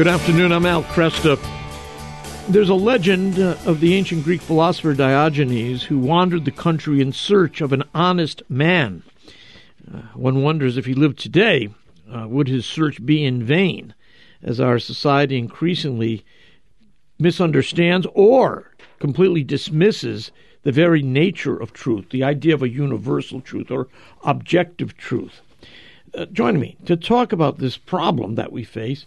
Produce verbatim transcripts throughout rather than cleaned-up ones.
Good afternoon, I'm Al Kresta. There's a legend of the ancient Greek philosopher Diogenes who wandered the country in search of an honest man. Uh, one wonders if he lived today, uh, would his search be in vain, as our society increasingly misunderstands or completely dismisses the very nature of truth, the idea of a universal truth or objective truth. Uh, joining me to talk about this problem that we face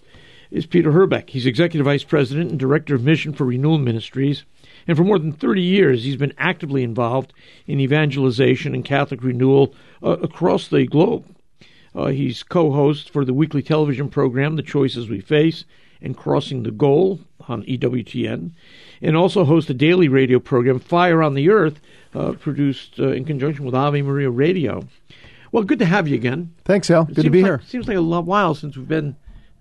is Peter Herbeck. He's Executive Vice President and Director of Mission for Renewal Ministries. And for more than thirty years, he's been actively involved in evangelization and Catholic renewal uh, across the globe. Uh, he's co-host for the weekly television program, The Choices We Face, and Crossing the Goal on E W T N, and also hosts a daily radio program, Fire on the Earth, uh, produced uh, in conjunction with Ave Maria Radio. Well, good to have you again. Thanks, Al. Good to be here. It seems like a while since we've been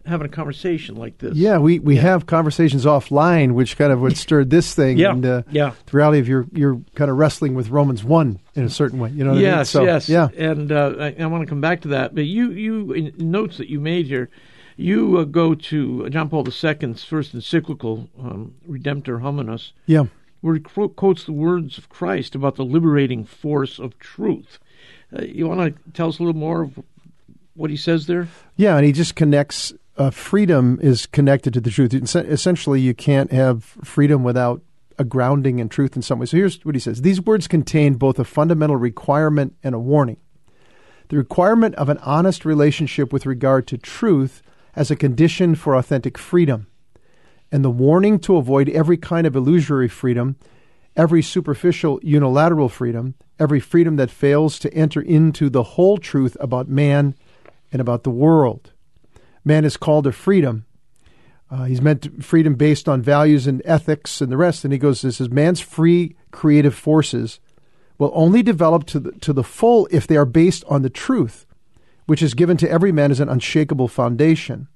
having a conversation like this. Yeah, we, we yeah. have conversations offline, which kind of what stirred this thing. yeah, and, uh, yeah. The reality of you're, you're kind of wrestling with Romans one in a certain way. You know what yes, I mean? So, yes, yes. Yeah. And uh, I, I want to come back to that. But you, you in notes that you made here, you uh, go to John Paul the Second's first encyclical, um, Redemptor Hominus, yeah. where he qu- quotes the words of Christ about the liberating force of truth. Uh, you want to tell us a little more of what he says there? Yeah, and he just connects... Uh, freedom is connected to the truth. Essentially, you can't have freedom without a grounding in truth in some way. So here's what he says. These words contain both a fundamental requirement and a warning. The requirement of an honest relationship with regard to truth as a condition for authentic freedom, and the warning to avoid every kind of illusory freedom, every superficial unilateral freedom, every freedom that fails to enter into the whole truth about man and about the world. Man is called to freedom. Uh, he's meant to, freedom based on values and ethics and the rest. And he goes, this is man's free creative forces will only develop to the, to the full if they are based on the truth, which is given to every man as an unshakable foundation.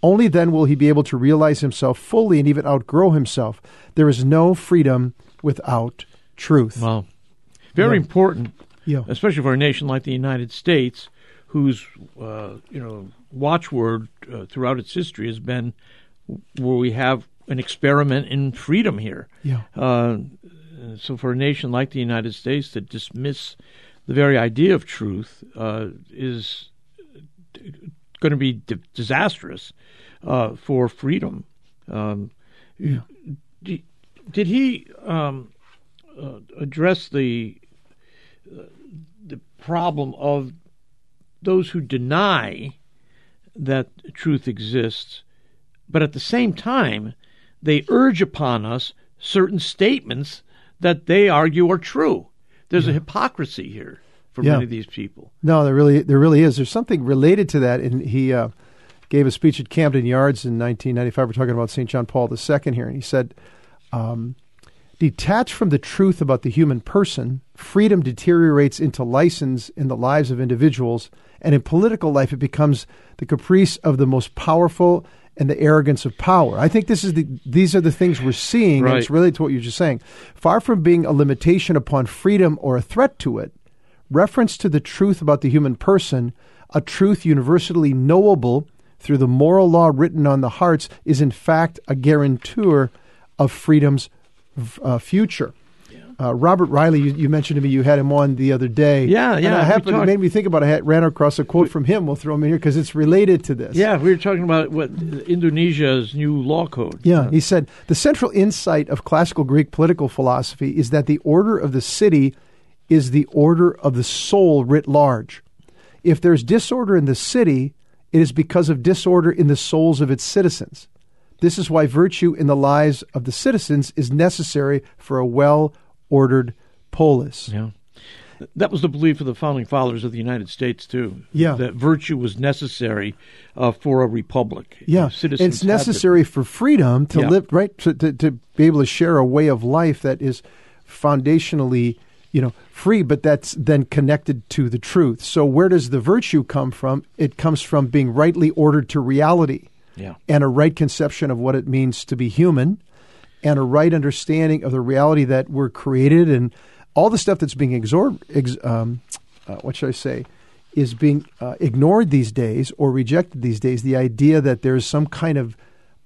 Only then will he be able to realize himself fully and even outgrow himself. There is no freedom without truth. Wow. Very yeah. important, yeah. especially for a nation like the United States, whose uh, you know watchword uh, throughout its history has been where we have an experiment in freedom here. Yeah. Uh, so for a nation like the United States that dismiss the very idea of truth uh, is going to be di- disastrous uh, for freedom. Um, yeah. d- did he um, uh, address the uh, the problem of those who deny that truth exists, but at the same time, they urge upon us certain statements that they argue are true? There's yeah. a hypocrisy here for yeah. many of these people. No, there really there really is. There's something related to that, and he uh, gave a speech at Camden Yards in nineteen ninety-five. We're talking about Saint John Paul the Second here, and he said, um, detached from the truth about the human person, freedom deteriorates into license in the lives of individuals, and in political life, it becomes the caprice of the most powerful and the arrogance of power. I think this is the, these are the things we're seeing, right. and it's related to what you're just saying. Far from being a limitation upon freedom or a threat to it, reference to the truth about the human person, a truth universally knowable through the moral law written on the hearts, is in fact a guarantor of freedom's uh, future. Uh, Robert Riley, you, you mentioned to me you had him on the other day. Yeah, yeah. And I happened, it made me think about it. I ran across a quote from him. We'll throw him in here because it's related to this. Yeah, we were talking about what Indonesia's new law code. Yeah, uh, he said, the central insight of classical Greek political philosophy is that the order of the city is the order of the soul writ large. If there's disorder in the city, it is because of disorder in the souls of its citizens. This is why virtue in the lives of the citizens is necessary for a well ordered polis. Yeah. That was the belief of the founding fathers of the United States, too. Yeah. That virtue was necessary uh, for a republic. Yeah. Citizens it's necessary to... for freedom to yeah. live, right? To, to, to be able to share a way of life that is foundationally, you know, free, but that's then connected to the truth. So where does the virtue come from? It comes from being rightly ordered to reality. Yeah. And a right conception of what it means to be human, and a right understanding of the reality that we're created, and all the stuff that's being absorbed, ex, um, uh, what should I say, is being uh, ignored these days or rejected these days, the idea that there's some kind of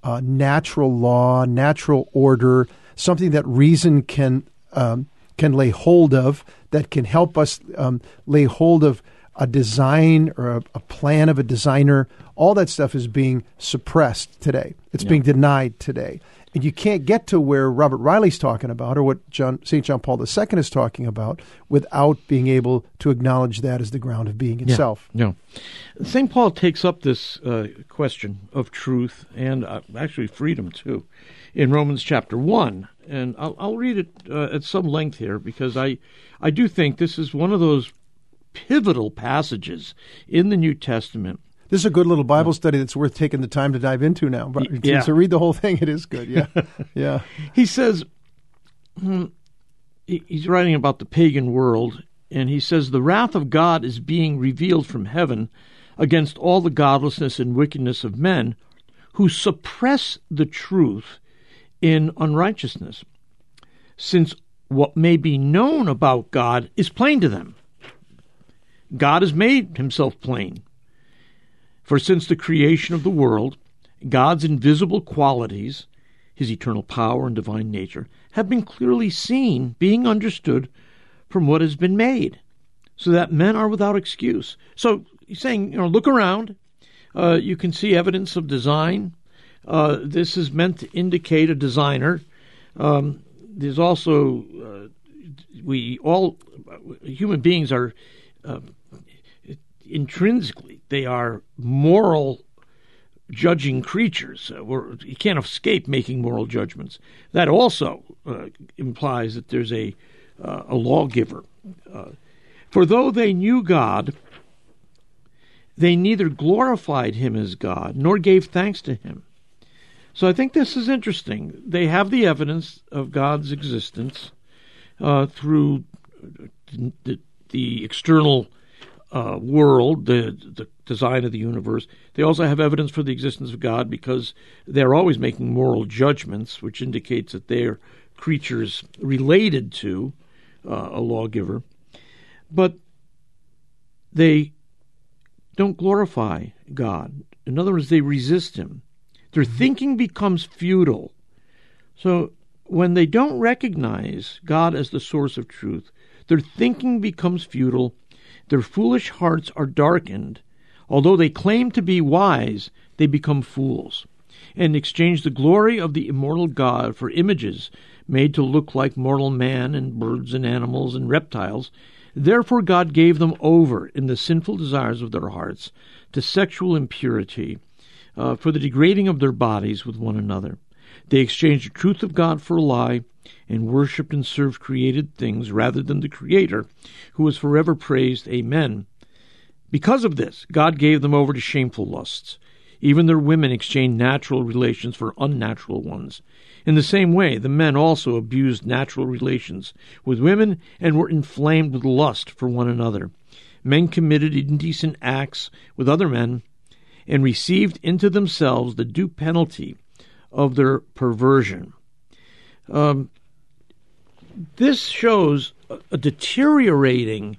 uh, natural law, natural order, something that reason can um, can lay hold of, that can help us um, lay hold of a design or a, a plan of a designer. All that stuff is being suppressed today. It's yeah. being denied today. And you can't get to where Robert Riley's talking about or what John, Saint John Paul the Second is talking about without being able to acknowledge that as the ground of being itself. Yeah, yeah. Saint Paul takes up this uh, question of truth and uh, actually freedom, too, in Romans chapter one. And I'll, I'll read it uh, at some length here because I, I do think this is one of those pivotal passages in the New Testament. This is a good little Bible study that's worth taking the time to dive into now. Yeah. So read the whole thing. It is good, yeah. yeah. He says, he's writing about the pagan world, and he says, the wrath of God is being revealed from heaven against all the godlessness and wickedness of men who suppress the truth in unrighteousness, since what may be known about God is plain to them. God has made himself plain. For since the creation of the world, God's invisible qualities, his eternal power and divine nature, have been clearly seen, being understood from what has been made, so that men are without excuse. So he's saying, you know, look around. Uh, you can see evidence of design. Uh, this is meant to indicate a designer. Um, there's also, uh, we all, human beings are... Uh, intrinsically, they are moral judging creatures. Uh, we're, you can't escape making moral judgments. That also uh, implies that there's a uh, a lawgiver. Uh, For though they knew God, they neither glorified him as God nor gave thanks to him. So I think this is interesting. They have the evidence of God's existence uh, through the, the external Uh, world, the the design of the universe. They also have evidence for the existence of God because they're always making moral judgments, which indicates that they're creatures related to uh, a lawgiver. But they don't glorify God. In other words, they resist him. Their thinking becomes futile. So when they don't recognize God as the source of truth, their thinking becomes futile. Their foolish hearts are darkened. Although they claim to be wise, they become fools and exchange the glory of the immortal God for images made to look like mortal man and birds and animals and reptiles. Therefore God gave them over in the sinful desires of their hearts to sexual impurity, uh, for the degrading of their bodies with one another. They exchanged the truth of God for a lie, and worshipped and served created things rather than the Creator, who is forever praised. Amen. Because of this, God gave them over to shameful lusts. Even their women exchanged natural relations for unnatural ones. In the same way, the men also abused natural relations with women and were inflamed with lust for one another. Men committed indecent acts with other men and received into themselves the due penalty of their perversion. Um, this shows a, a deteriorating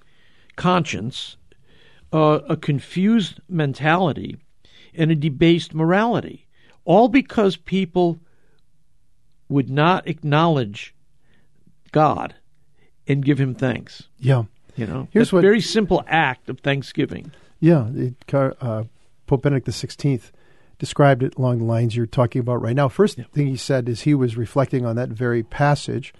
conscience, uh, a confused mentality, and a debased morality, all because people would not acknowledge God and give him thanks. Yeah. You know, here's what, a very simple act of thanksgiving. Yeah. It, uh, Pope Benedict the sixteenth described it along the lines you're talking about right now. First yeah. thing he said is he was reflecting on that very passage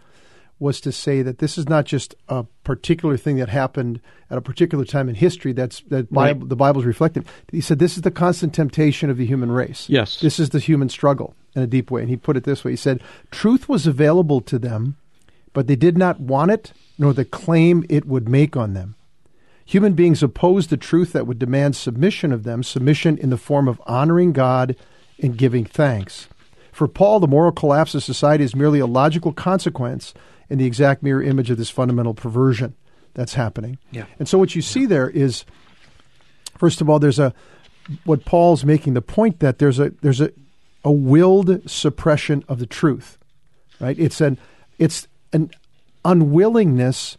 was to say that this is not just a particular thing that happened at a particular time in history that's that right. Bible, the Bible's reflected. He said this is the constant temptation of the human race. Yes. This is the human struggle in a deep way. And he put it this way. He said, truth was available to them, but they did not want it nor the claim it would make on them. Human beings oppose the truth that would demand submission of them, submission in the form of honoring God and giving thanks. For Paul, the moral collapse of society is merely a logical consequence and the exact mirror image of this fundamental perversion that's happening. Yeah. And so what you see yeah. there is, first of all, there's a what Paul's making the point that there's a there's a, a willed suppression of the truth, right? It's an it's an unwillingness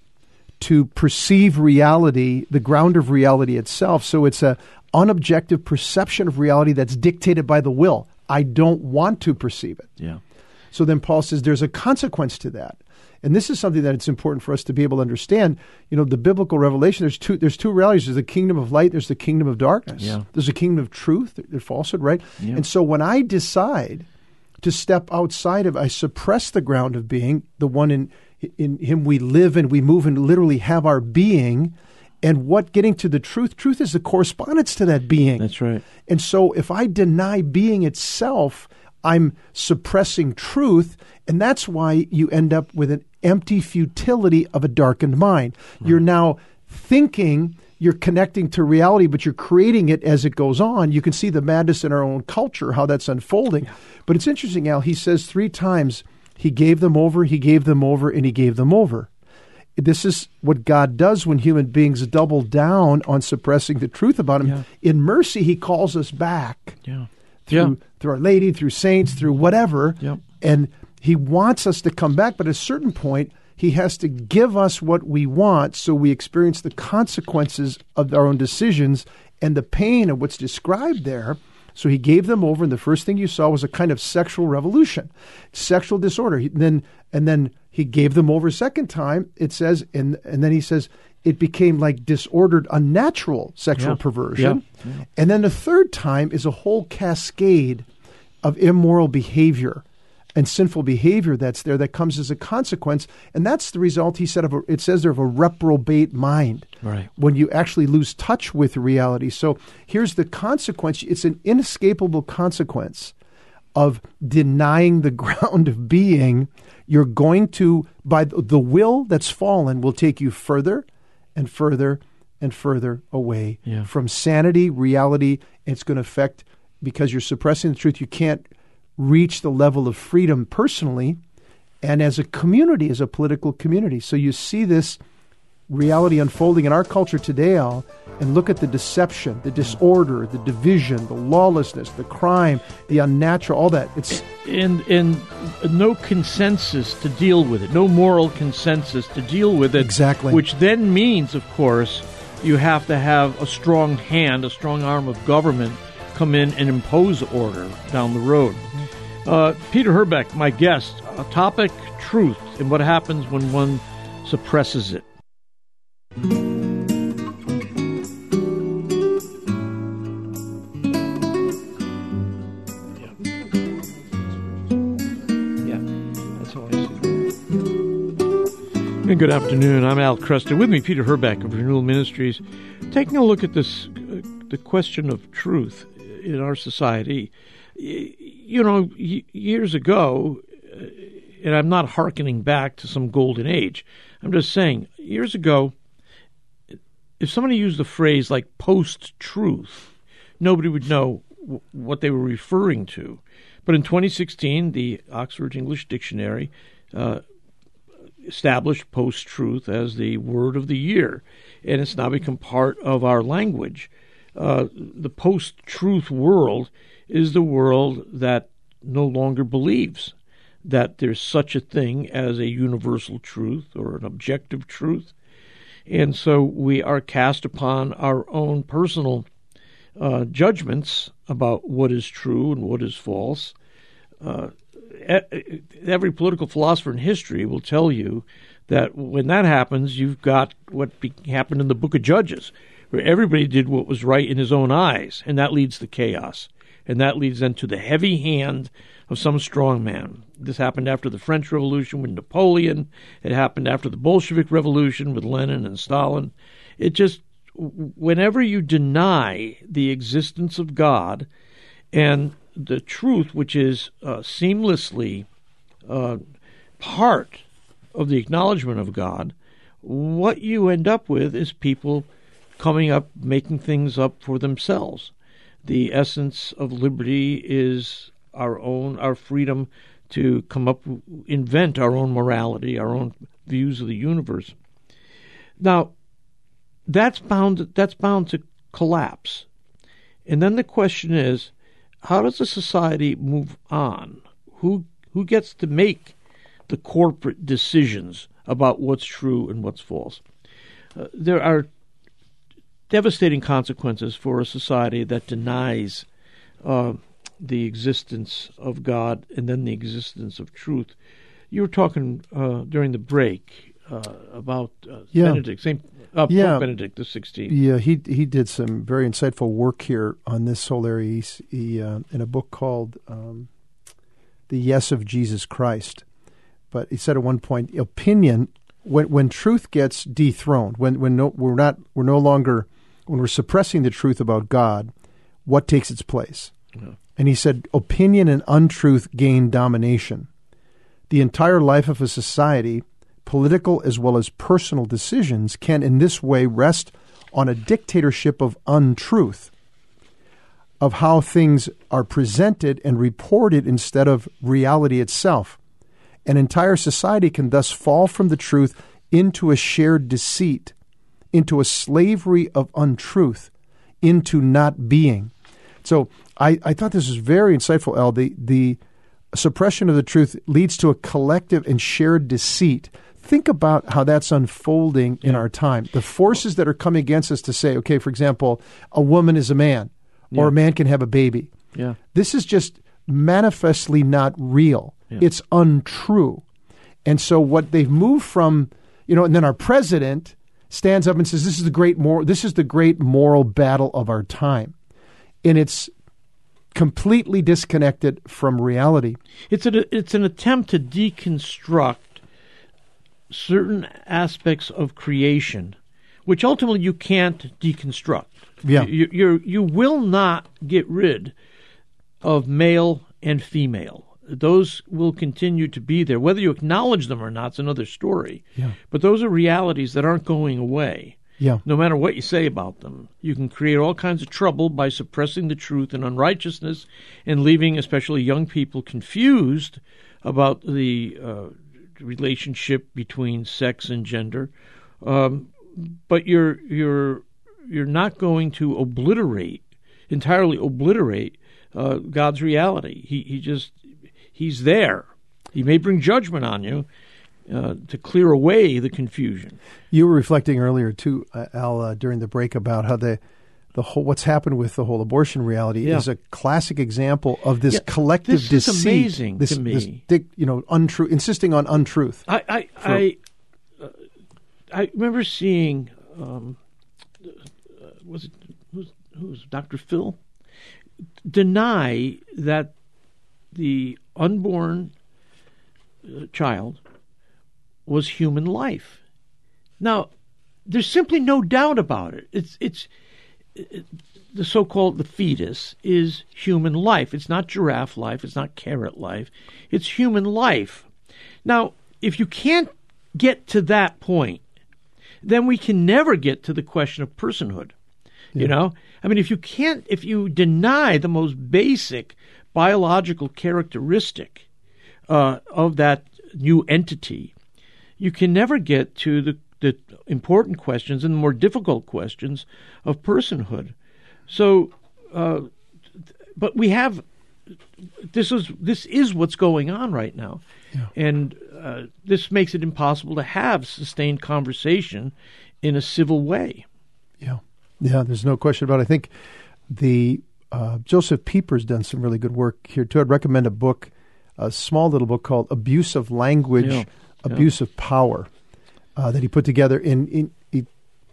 to perceive reality, the ground of reality itself. So it's a unobjective perception of reality that's dictated by the will. I don't want to perceive it. Yeah. So then Paul says there's a consequence to that. And this is something that it's important for us to be able to understand. You know, the biblical revelation, there's two There's two realities. There's the kingdom of light. There's the kingdom of darkness. Yeah. There's a kingdom of truth, there's falsehood, right? Yeah. And so when I decide to step outside of, I suppress the ground of being, the one in in him we live and we move and literally have our being. And what getting to the truth, truth is the correspondence to that being. That's right. And so if I deny being itself, I'm suppressing truth, and that's why you end up with an empty futility of a darkened mind. Right. You're now thinking you're connecting to reality, but you're creating it as it goes on. You can see the madness in our own culture, how that's unfolding. Yeah. But it's interesting, Al, he says three times, he gave them over, he gave them over, and he gave them over. This is what God does when human beings double down on suppressing the truth about him. Yeah. In mercy, he calls us back. Yeah. Through, yeah. through Our Lady, through saints, through whatever. Yep. And he wants us to come back, but at a certain point, he has to give us what we want so we experience the consequences of our own decisions and the pain of what's described there. So he gave them over, and the first thing you saw was a kind of sexual revolution, sexual disorder. He, then, and then he gave them over a second time, it says, and, and then he says, it became like disordered, unnatural sexual yeah. perversion. Yeah. Yeah. And then the third time is a whole cascade of immoral behavior and sinful behavior that's there that comes as a consequence. And that's the result, he said, of a, it says there, of a reprobate mind. Right. When you actually lose touch with reality. So here's the consequence. It's an inescapable consequence of denying the ground of being. You're going to, by the will that's fallen, will take you further and further and further away yeah. from sanity, reality. It's going to affect, because you're suppressing the truth, you can't reach the level of freedom personally and as a community, as a political community. So you see this reality unfolding in our culture today, Al, and look at the deception, the disorder, the division, the lawlessness, the crime, the unnatural, all that. It's and, and no consensus to deal with it, no moral consensus to deal with it. Exactly. Which then means, of course, you have to have a strong hand, a strong arm of government come in and impose order down the road. Uh, Peter Herbeck, my guest, a topic, truth, and what happens when one suppresses it. Good afternoon. I'm Al Kresta. With me, Peter Herbeck of Renewal Ministries, taking a look at this, uh, the question of truth in our society. You know, years ago, and I'm not hearkening back to some golden age, I'm just saying, years ago, if somebody used the phrase like post-truth, nobody would know w- what they were referring to. But in twenty sixteen, the Oxford English Dictionary uh established post-truth as the word of the year, and it's now become part of our language. Uh, the post-truth world is the world that no longer believes that there's such a thing as a universal truth or an objective truth, and so we are cast upon our own personal uh, judgments about what is true and what is false. Uh, Every political philosopher in history will tell you that when that happens, you've got what be- happened in the book of Judges, where everybody did what was right in his own eyes, and that leads to chaos. And that leads then to the heavy hand of some strong man. This happened after the French Revolution with Napoleon. It happened after the Bolshevik Revolution with Lenin and Stalin. It just, whenever you deny the existence of God and the truth, which is uh, seamlessly uh, part of the acknowledgement of God, what you end up with is people coming up, making things up for themselves. The essence of liberty is our own, our freedom to come up, invent our own morality, our own views of the universe. Now, that's bound, that's bound to collapse. And then the question is, how does a society move on? Who who gets to make the corporate decisions about what's true and what's false? Uh, there are devastating consequences for a society that denies uh, the existence of God and then the existence of truth. You were talking uh, during the break uh, about uh, yeah. Benedict, same, uh, yeah. Pope Benedict the sixteenth. Yeah, he he did some very insightful work here on this whole area. He, uh, in a book called um, The Yes of Jesus Christ. But he said at one point, opinion, when when truth gets dethroned, when when no, we're not we're no longer when we're suppressing the truth about God, what takes its place? Yeah. And he said, opinion and untruth gain domination. The entire life of a society, political as well as personal decisions, can in this way rest on a dictatorship of untruth, of how things are presented and reported instead of reality itself. An entire society can thus fall from the truth into a shared deceit, into a slavery of untruth, into not being. So I, I thought this was very insightful, Al. The, the suppression of the truth leads to a collective and shared deceit. Think about how that's unfolding yeah. in our time. The forces that are coming against us to say, okay, for example, a woman is a man, yeah. or a man can have a baby. Yeah. This is just manifestly not real. Yeah. It's untrue. And so what they've moved from, you know, and then our president stands up and says, this is the great moral, this is the great moral battle of our time. And it's completely disconnected from reality. It's an, it's an attempt to deconstruct certain aspects of creation, which ultimately you can't deconstruct. Yeah. You, you're, you will not get rid of male and female. Those will continue to be there. Whether you acknowledge them or not is another story. Yeah. But those are realities that aren't going away. Yeah. No matter what you say about them, you can create all kinds of trouble by suppressing the truth and unrighteousness and leaving especially young people confused about the uh, relationship between sex and gender. Um, but you're you're you're not going to obliterate, entirely obliterate uh, God's reality. He he just he's there. He may bring judgment on you. Uh, to clear away the confusion. You were reflecting earlier, too, uh, Al, uh, during the break about how the the whole what's happened with the whole abortion reality yeah. is a classic example of this yeah, collective this deceit. This is amazing this, to me. This, you know, untrue, insisting on untruth. I I for, I, uh, I remember seeing um, uh, was it who's, who's Doctor Phil deny that the unborn uh, child was human life. Now, there's simply no doubt about it. It's it's it, the so-called the fetus is human life. It's not giraffe life. It's not carrot life. It's human life. Now, if you can't get to that point, then we can never get to the question of personhood. Yeah. You know, I mean, if you can't, if you deny the most basic biological characteristic uh, of that new entity, you can never get to the, the important questions and the more difficult questions of personhood. So, uh, but we have this is this is what's going on right now, yeah. and uh, this makes it impossible to have sustained conversation in a civil way. Yeah, yeah. There's no question about it. I think the uh, Joseph Pieper's done some really good work here too. I'd recommend a book, a small little book called "Abuse of Language." Yeah. Abuse of Power uh, that he put together. In, in he,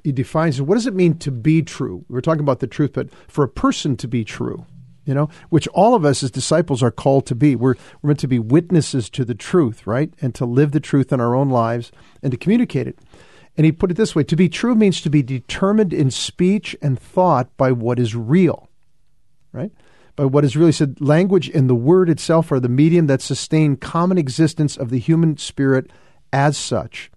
he defines what does it mean to be true. We're talking about the truth, but for a person to be true, you know, which all of us as disciples are called to be. We're, we're meant to be witnesses to the truth, right, and to live the truth in our own lives and to communicate it. And he put it this way: to be true means to be determined in speech and thought by what is real, right? By what is really said, language and the word itself are the medium that sustain common existence of the human spirit as such.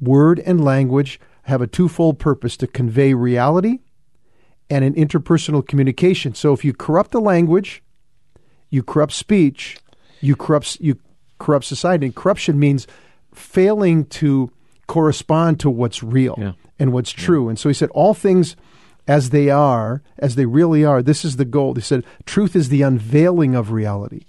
Word and language have a twofold purpose: to convey reality and an interpersonal communication. So if you corrupt the language, you corrupt speech, you corrupt, you corrupt society. And corruption means failing to correspond to what's real yeah. and what's true. Yeah. And so he said, all things as they are, as they really are, this is the goal. They said, truth is the unveiling of reality,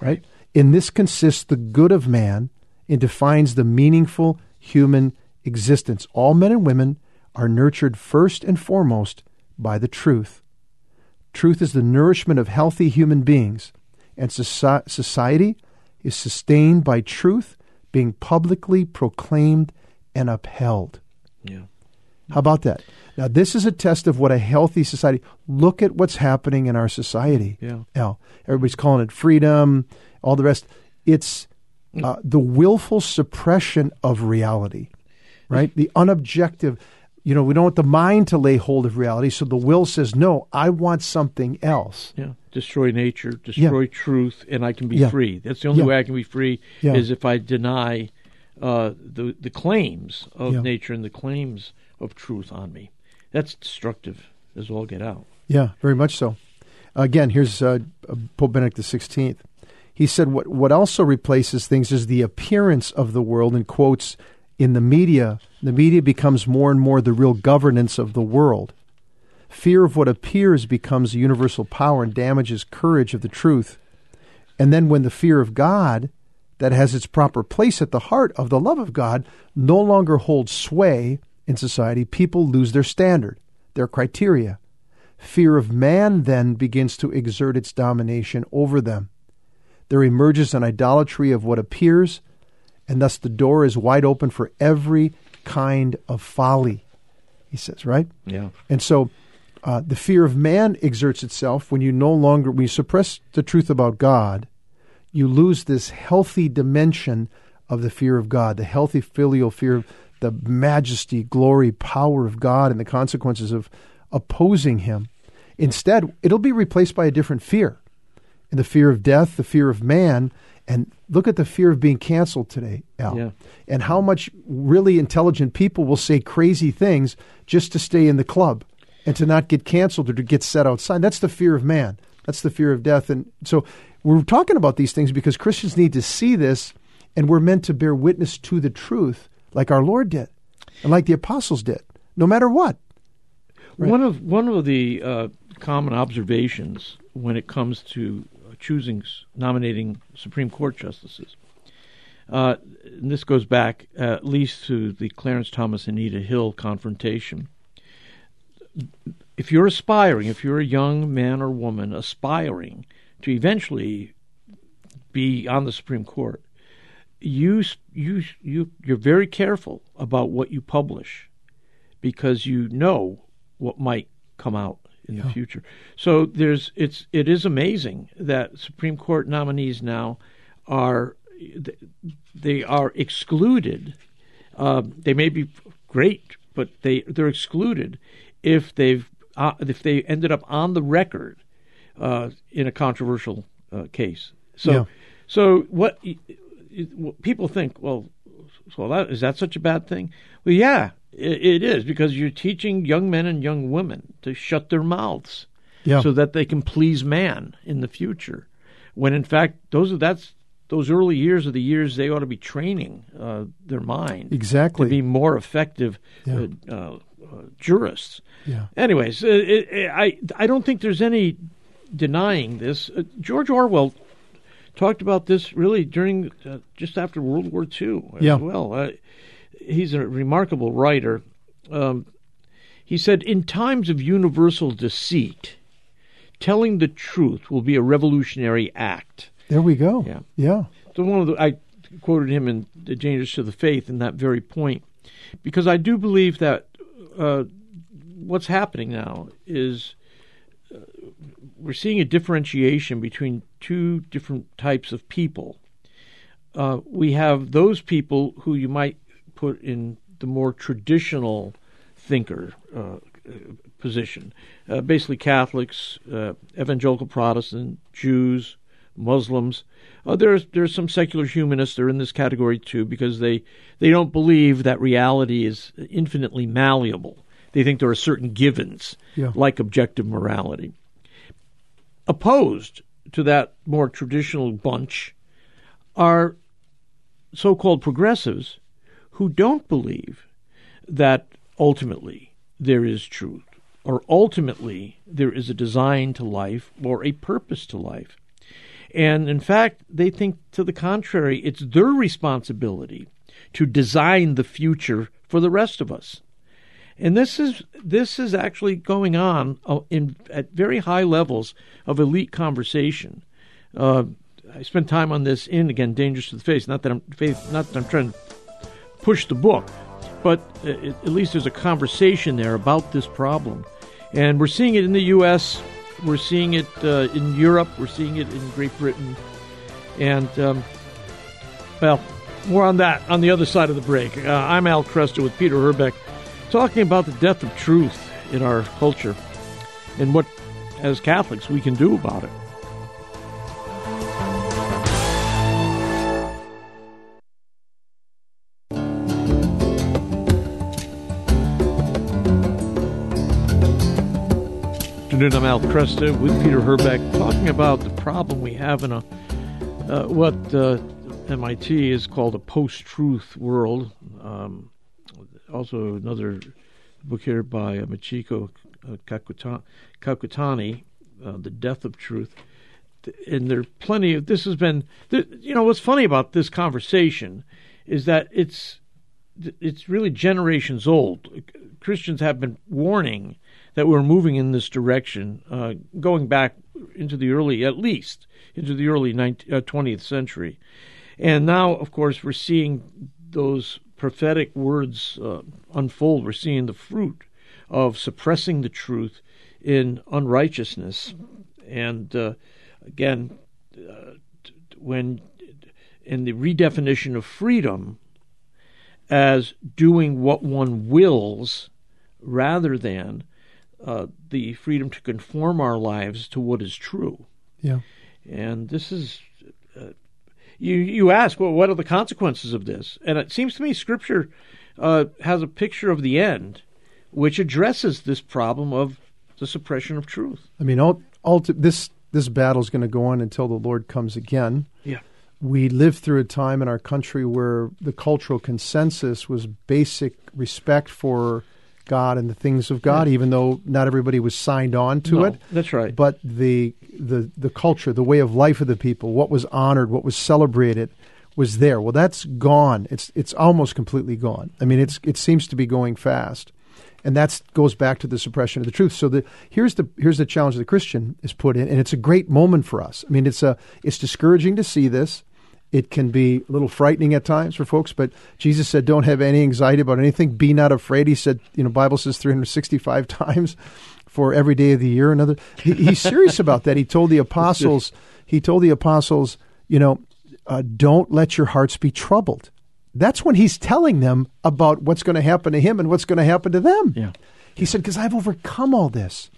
right? In this consists the good of man and defines the meaningful human existence. All men and women are nurtured first and foremost by the truth. Truth is the nourishment of healthy human beings, and society is sustained by truth being publicly proclaimed and upheld. Yeah. How about that? Now, this is a test of what a healthy society. Look at what's happening in our society. Yeah. Now, everybody's calling it freedom, all the rest. It's uh, the willful suppression of reality, right? The unobjective. You know, we don't want the mind to lay hold of reality, so the will says, no, I want something else. Yeah, destroy nature, destroy yeah. truth, and I can be yeah. free. That's the only yeah. way I can be free yeah. is if I deny uh, the the claims of yeah. nature and the claims of truth on me. That's destructive as all get out. Yeah, very much so. Again, here's uh, Pope Benedict the sixteenth. He said what, what also replaces things is the appearance of the world, in quotes, in the media, the media becomes more and more the real governance of the world. Fear of what appears becomes a universal power and damages courage of the truth. And then when the fear of God, that has its proper place at the heart of the love of God, no longer holds sway in society, people lose their standard, their criteria. Fear of man then begins to exert its domination over them. There emerges an idolatry of what appears, and thus the door is wide open for every kind of folly, he says, right? Yeah. And so uh, the fear of man exerts itself when you no longer, when you suppress the truth about God, you lose this healthy dimension of the fear of God, the healthy filial fear of the majesty, glory, power of God and the consequences of opposing him. Instead, it'll be replaced by a different fear, and the fear of death, the fear of man. And look at the fear of being canceled today, Al, yeah. and how much really intelligent people will say crazy things just to stay in the club and to not get canceled or to get set outside. That's the fear of man. That's the fear of death. And so we're talking about these things because Christians need to see this, and we're meant to bear witness to the truth like our Lord did and like the apostles did, no matter what. Right? One of, one of the uh, common observations when it comes to choosing, nominating Supreme Court justices. Uh, and this goes back uh, at least to the Clarence Thomas and Anita Hill confrontation. If you're aspiring, if you're a young man or woman aspiring to eventually be on the Supreme Court, you you you you're very careful about what you publish because you know what might come out in yeah. the future. So there's it's it is amazing that Supreme Court nominees now are they are excluded. Uh, they may be great, but they they're excluded if they've uh, if they ended up on the record uh, in a controversial uh, case. So yeah. so what people think, well, so that, is that such a bad thing? Well, yeah. It is, because you're teaching young men and young women to shut their mouths yeah. so that they can please man in the future. When in fact, those are that's those early years are the years they ought to be training uh, their mind exactly to be more effective yeah. uh, uh, jurists. Yeah. Anyways, it, it, I I don't think there's any denying this. Uh, George Orwell talked about this really during uh, just after World War Two as yeah. well. Uh, He's a remarkable writer. Um, he said, in times of universal deceit, telling the truth will be a revolutionary act. There we go. Yeah. yeah. So one of the, I quoted him in The Dangers to the Faith in that very point, because I do believe that uh, what's happening now is uh, we're seeing a differentiation between two different types of people. Uh, we have those people who you might put in the more traditional thinker uh, position, uh, basically Catholics, uh, evangelical Protestant, Jews, Muslims. Uh, there's there's some secular humanists that are in this category too, because they, they don't believe that reality is infinitely malleable. They think there are certain givens, yeah. like objective morality. Opposed to that more traditional bunch are so-called progressives who don't believe that ultimately there is truth, or ultimately there is a design to life or a purpose to life. And in fact, they think to the contrary, it's their responsibility to design the future for the rest of us. And this is this is actually going on in at very high levels of elite conversation. Uh, I spent time on this in, again, Dangers to the Faith. Not that I'm faith, not that I'm trying to push the book, but at least there's a conversation there about this problem. And we're seeing it in the U S, we're seeing it uh, in Europe, we're seeing it in Great Britain. And, um, well, more on that on the other side of the break. Uh, I'm Al Kresta with Peter Herbeck, talking about the death of truth in our culture and what, as Catholics, we can do about it. Good afternoon, I'm Al Kresta with Peter Herbeck, talking about the problem we have in a uh, what uh, M I T is called a post-truth world. Um, also, another book here by uh, Michiko uh, Kakutani, Kakutani uh, The Death of Truth. And there are plenty of, this has been, there, you know, what's funny about this conversation is that it's it's really generations old. Christians have been warning that we're moving in this direction, uh, going back into the early, at least, into the early nineteenth, uh, twentieth century. And now, of course, we're seeing those prophetic words uh, unfold. We're seeing the fruit of suppressing the truth in unrighteousness. And uh, again, uh, when in the redefinition of freedom as doing what one wills rather than Uh, the freedom to conform our lives to what is true. Yeah. And this is, uh, you you ask, well, what are the consequences of this? And it seems to me Scripture uh, has a picture of the end which addresses this problem of the suppression of truth. I mean, all, all t- this, this battle is going to go on until the Lord comes again. Yeah. We lived through a time in our country where the cultural consensus was basic respect for God and the things of God, even though not everybody was signed on to no, it. That's right. But the the the culture, the way of life of the people, what was honored, what was celebrated, was there. Well, that's gone. It's it's almost completely gone. I mean, it's it seems to be going fast, and that goes back to the suppression of the truth. So the here's the here's the challenge the Christian is put in, and it's a great moment for us. I mean, it's a it's discouraging to see this. It can be a little frightening at times for folks, but Jesus said, don't have any anxiety about anything. Be not afraid. He said, you know, Bible says three hundred sixty-five times for every day of the year. Another, he, he's serious about that. He told the apostles, he told the apostles, you know, uh, don't let your hearts be troubled. That's when he's telling them about what's going to happen to him and what's going to happen to them. Yeah. He said, because I've overcome all this,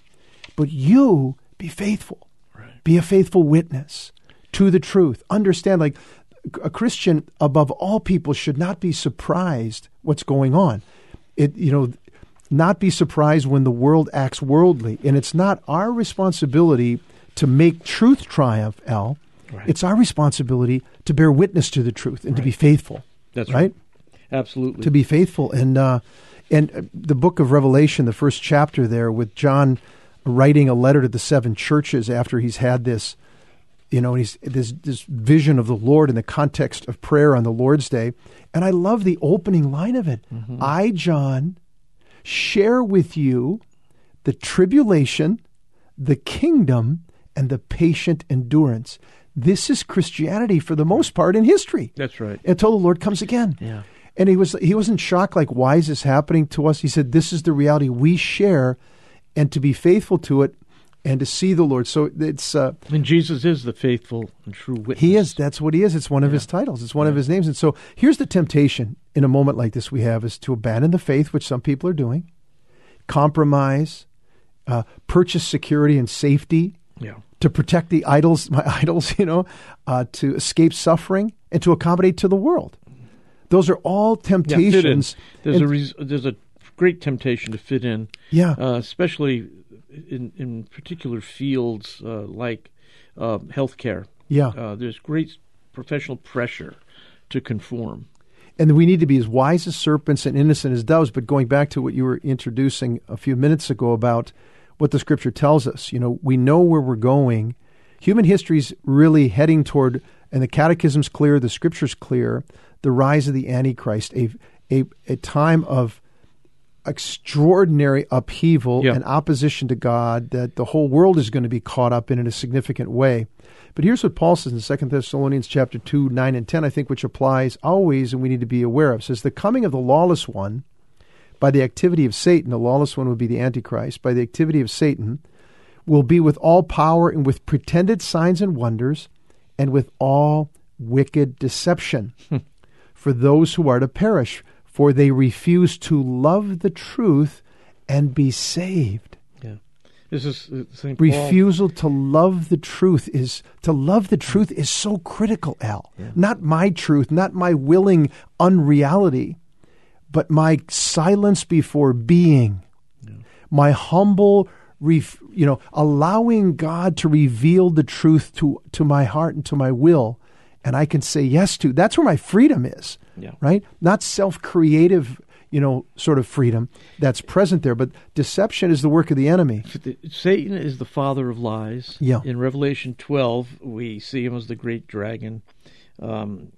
but you be faithful, right. Be a faithful witness to the truth. Understand, like, a Christian, above all people, should not be surprised what's going on. It, you know, not be surprised when the world acts worldly. And it's not our responsibility to make truth triumph, Al. Right. It's our responsibility to bear witness to the truth and right. to be faithful. That's right? right. Absolutely. To be faithful. And, uh, and the book of Revelation, the first chapter there, with John writing a letter to the seven churches after he's had this You know, he's this this vision of the Lord in the context of prayer on the Lord's Day. And I love the opening line of it. Mm-hmm. I, John, share with you the tribulation, the kingdom, and the patient endurance. This is Christianity for the most part in history. That's right. Until the Lord comes again. Yeah. And he, was, he wasn't shocked, like, why is this happening to us? He said, this is the reality we share, and to be faithful to it, and to see the Lord. So it's... Uh, and Jesus is the faithful and true witness. He is. That's what he is. It's one of yeah. his titles. It's one yeah. of his names. And so here's the temptation in a moment like this we have is to abandon the faith, which some people are doing, compromise, uh, purchase security and safety, yeah. to protect the idols, my idols, you know, uh, to escape suffering, and to accommodate to the world. Those are all temptations. Yeah, there's, and, a res- there's a great temptation to fit in, yeah, uh, especially... In, in particular fields uh, like uh, healthcare, yeah, uh, there's great professional pressure to conform, and we need to be as wise as serpents and innocent as doves. But going back to what you were introducing a few minutes ago about what the Scripture tells us, you know, we know where we're going. Human history's really heading toward, and the Catechism's clear, the Scripture's clear, the rise of the Antichrist, a a, a time of extraordinary upheaval yeah. and opposition to God that the whole world is going to be caught up in in a significant way. But here's what Paul says in Second Thessalonians chapter two, nine, and ten, I think, which applies always and we need to be aware of. It says, the coming of the lawless one by the activity of Satan, the lawless one would be the Antichrist, by the activity of Satan, will be with all power and with pretended signs and wonders and with all wicked deception for those who are to perish, for they refuse to love the truth and be saved. Yeah. This is Saint Paul. Refusal to love the truth is to love the truth is so critical, Al. Yeah. Not my truth, not my willing unreality, but my silence before being. Yeah. My humble ref, you know, allowing God to reveal the truth to to my heart and to my will. And I can say yes to. That's where my freedom is, yeah. right? Not self-creative, you know, sort of freedom that's present there, but deception is the work of the enemy. Satan is the father of lies. Yeah. In Revelation twelve, we see him as the great dragon. Um,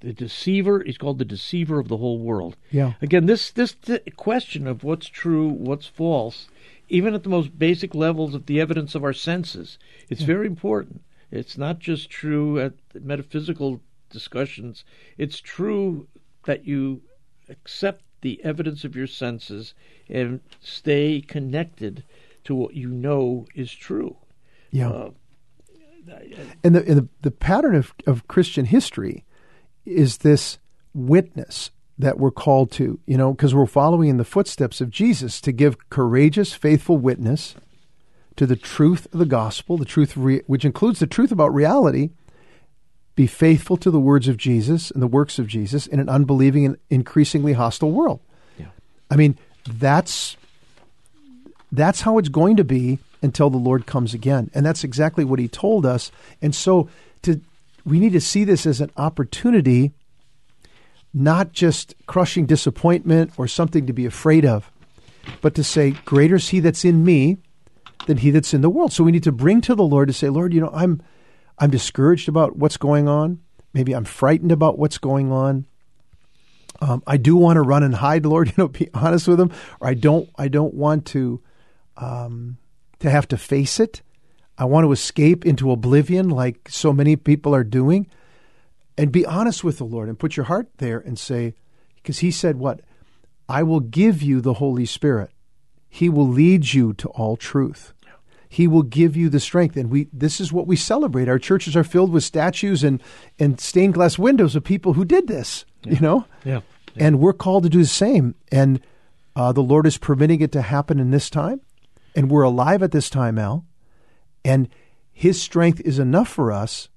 the deceiver, he's called the deceiver of the whole world. Yeah. Again, this, this th- question of what's true, what's false, even at the most basic levels of the evidence of our senses, it's yeah. very important. It's not just true at metaphysical discussions. It's true that you accept the evidence of your senses and stay connected to what you know is true. Yeah. Uh, I, I, and the, and the, the pattern of, of Christian history is this witness that we're called to, you know, because we're following in the footsteps of Jesus to give courageous, faithful witness to the truth of the gospel, the truth re- which includes the truth about reality. Be faithful to the words of Jesus and the works of Jesus in an unbelieving and increasingly hostile world. Yeah. I mean, that's that's how it's going to be until the Lord comes again, and that's exactly what He told us. And so, to we need to see this as an opportunity, not just crushing disappointment or something to be afraid of, but to say, "Greater is He that's in me than he that's in the world." So we need to bring to the Lord to say, Lord, you know, I'm I'm discouraged about what's going on. Maybe I'm frightened about what's going on. Um, I do want to run and hide, Lord, you know, be honest with him. Or I don't I don't want to um, to have to face it. I want to escape into oblivion like so many people are doing. And be honest with the Lord and put your heart there and say, because he said what? I will give you the Holy Spirit. He will lead you to all truth. He will give you the strength. And we this is what we celebrate. Our churches are filled with statues and, and stained glass windows of people who did this, yeah. you know? Yeah. yeah. And we're called to do the same. And uh, the Lord is permitting it to happen in this time. And we're alive at this time, Al. And his strength is enough for us.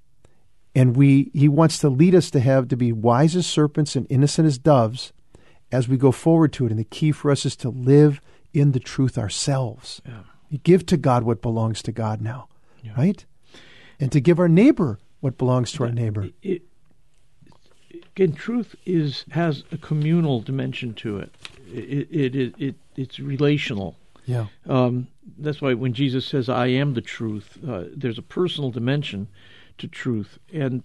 And we he wants to lead us to have to be wise as serpents and innocent as doves as we go forward to it. And the key for us is to live in the truth ourselves. Yeah. We give to God what belongs to God now, yeah. right? And to give our neighbor what belongs to our neighbor. It, it, again, truth is has a communal dimension to it. It it it, it it's relational. Yeah. Um, that's why when Jesus says, "I am the truth," uh, there's a personal dimension to truth, and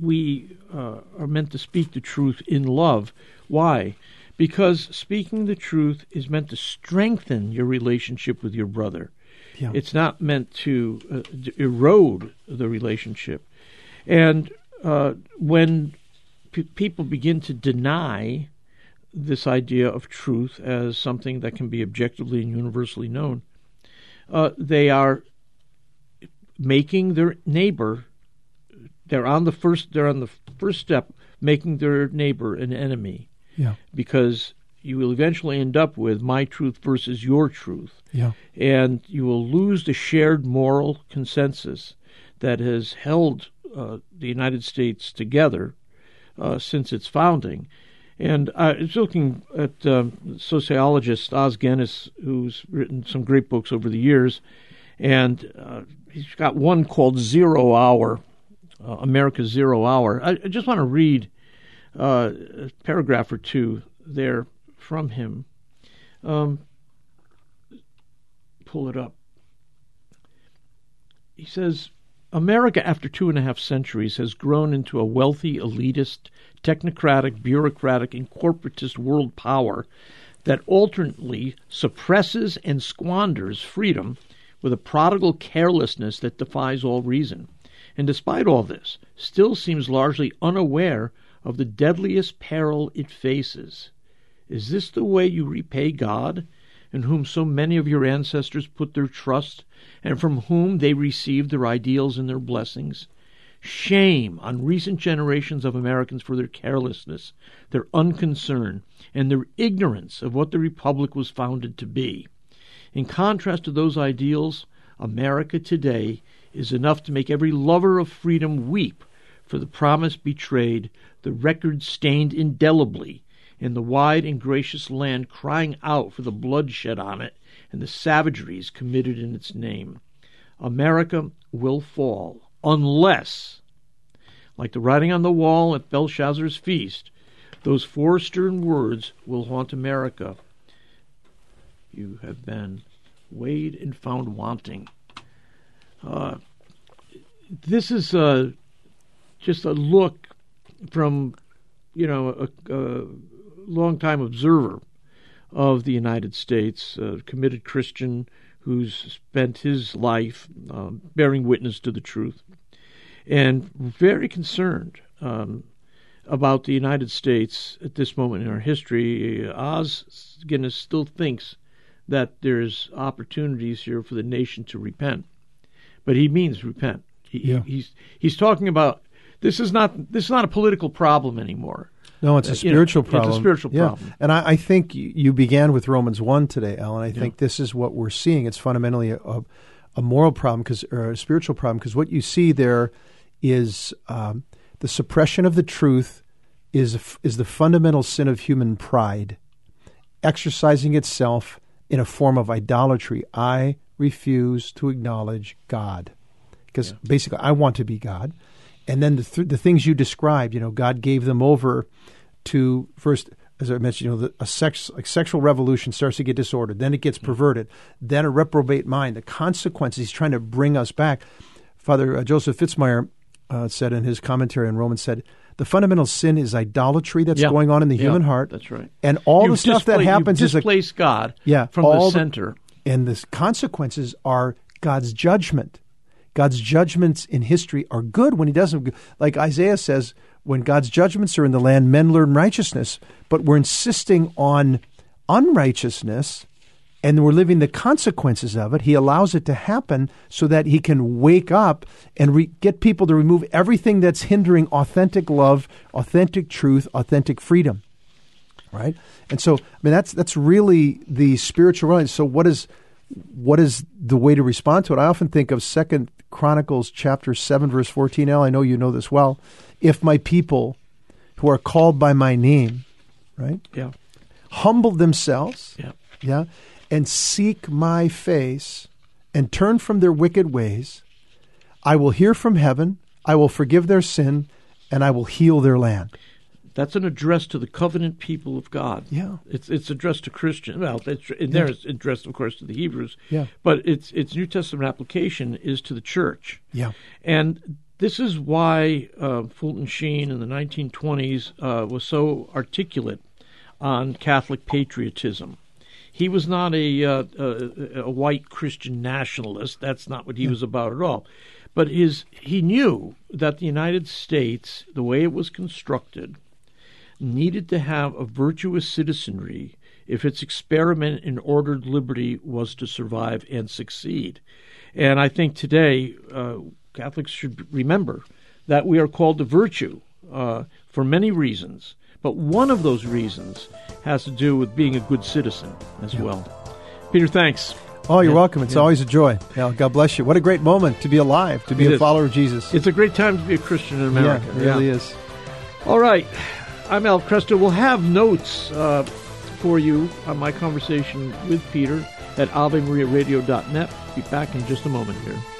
we uh, are meant to speak the truth in love. Why? Because speaking the truth is meant to strengthen your relationship with your brother. Yeah. It's not meant to, uh, to erode the relationship. And uh, when pe- people begin to deny this idea of truth as something that can be objectively and universally known, uh, they are making their neighbor. They're on the first. They're on the first step, making their neighbor an enemy. Yeah. Because you will eventually end up with my truth versus your truth. Yeah. And you will lose the shared moral consensus that has held uh, the United States together uh, since its founding. And I was looking at um, sociologist Oz Guinness, who's written some great books over the years, and uh, he's got one called Zero Hour, uh, America's Zero Hour. I, I just want to read Uh, a paragraph or two there from him. Um, pull it up. He says, America, after two and a half centuries, has grown into a wealthy, elitist, technocratic, bureaucratic, and corporatist world power that alternately suppresses and squanders freedom with a prodigal carelessness that defies all reason, and despite all this, still seems largely unaware of the deadliest peril it faces. Is this the way you repay God, in whom so many of your ancestors put their trust, and from whom they received their ideals and their blessings? Shame on recent generations of Americans for their carelessness, their unconcern, and their ignorance of what the Republic was founded to be. In contrast to those ideals, America today is enough to make every lover of freedom weep for the promise betrayed, the record stained indelibly, and the wide and gracious land crying out for the blood shed on it and the savageries committed in its name. America will fall unless, like the writing on the wall at Belshazzar's feast, those four stern words will haunt America. You have been weighed and found wanting. Uh, this is uh, just a look from, you know, a, a long-time observer of the United States, a committed Christian who's spent his life uh, bearing witness to the truth, and very concerned um, about the United States at this moment in our history. Oz Guinness still thinks that there's opportunities here for the nation to repent. But he means repent. He, yeah. He's he's talking about, this is not this is not a political problem anymore. No, it's a uh, spiritual you know, problem. It's a spiritual yeah. problem. And I, I think you began with Romans one today, Alan. I think yeah. this is what we're seeing. It's fundamentally a, a, a moral problem, because or a spiritual problem, because what you see there is um, the suppression of the truth is is the fundamental sin of human pride, exercising itself in a form of idolatry. I refuse to acknowledge God, because yeah. basically I want to be God. And then the th- the things you described, you know, God gave them over to, first, as I mentioned, you know, the, a, sex, a sexual revolution starts to get disordered. Then it gets yeah. perverted. Then a reprobate mind. The consequences, he's trying to bring us back. Father uh, Joseph Fitzmyer uh, said in his commentary on Romans, said, the fundamental sin is idolatry that's yeah. going on in the yeah, human heart. That's right. And all you've the stuff that happens is... You displace God yeah, from the center. The, and the consequences are God's judgment. God's judgments in history are good when he doesn't... Like Isaiah says, when God's judgments are in the land, men learn righteousness. But we're insisting on unrighteousness, and we're living the consequences of it. He allows it to happen so that he can wake up and re- get people to remove everything that's hindering authentic love, authentic truth, authentic freedom, right? And so, I mean, that's that's really the spiritual reality. So what is what is the way to respond to it? I often think of Second Chronicles chapter seven, verse fourteen. Al, I know you know this well. If my people who are called by my name, right? Yeah. Humbled themselves. Yeah. Yeah. And seek my face, and turn from their wicked ways, I will hear from heaven, I will forgive their sin, and I will heal their land. That's an address to the covenant people of God. Yeah, it's it's addressed to Christian. Well, it's, and there it's addressed, of course, to the Hebrews. Yeah, but its its New Testament application is to the church. Yeah, and this is why uh, Fulton Sheen in the nineteen twenties uh, was so articulate on Catholic patriotism. He was not a, uh, a a white Christian nationalist. That's not what he yeah. was about at all. But his he knew that the United States, the way it was constructed, needed to have a virtuous citizenry if its experiment in ordered liberty was to survive and succeed. And I think today uh, Catholics should remember that we are called to virtue uh, for many reasons. But one of those reasons has to do with being a good citizen as yeah. well. Peter, thanks. Oh, you're yeah. welcome. It's yeah. always a joy. Yeah, God bless you. What a great moment to be alive, to be it a is. follower of Jesus. It's a great time to be a Christian in America. Yeah, it really yeah. is. All right. I'm Al Kresta. We'll have notes uh, for you on my conversation with Peter at ave maria radio dot net. Be back in just a moment here.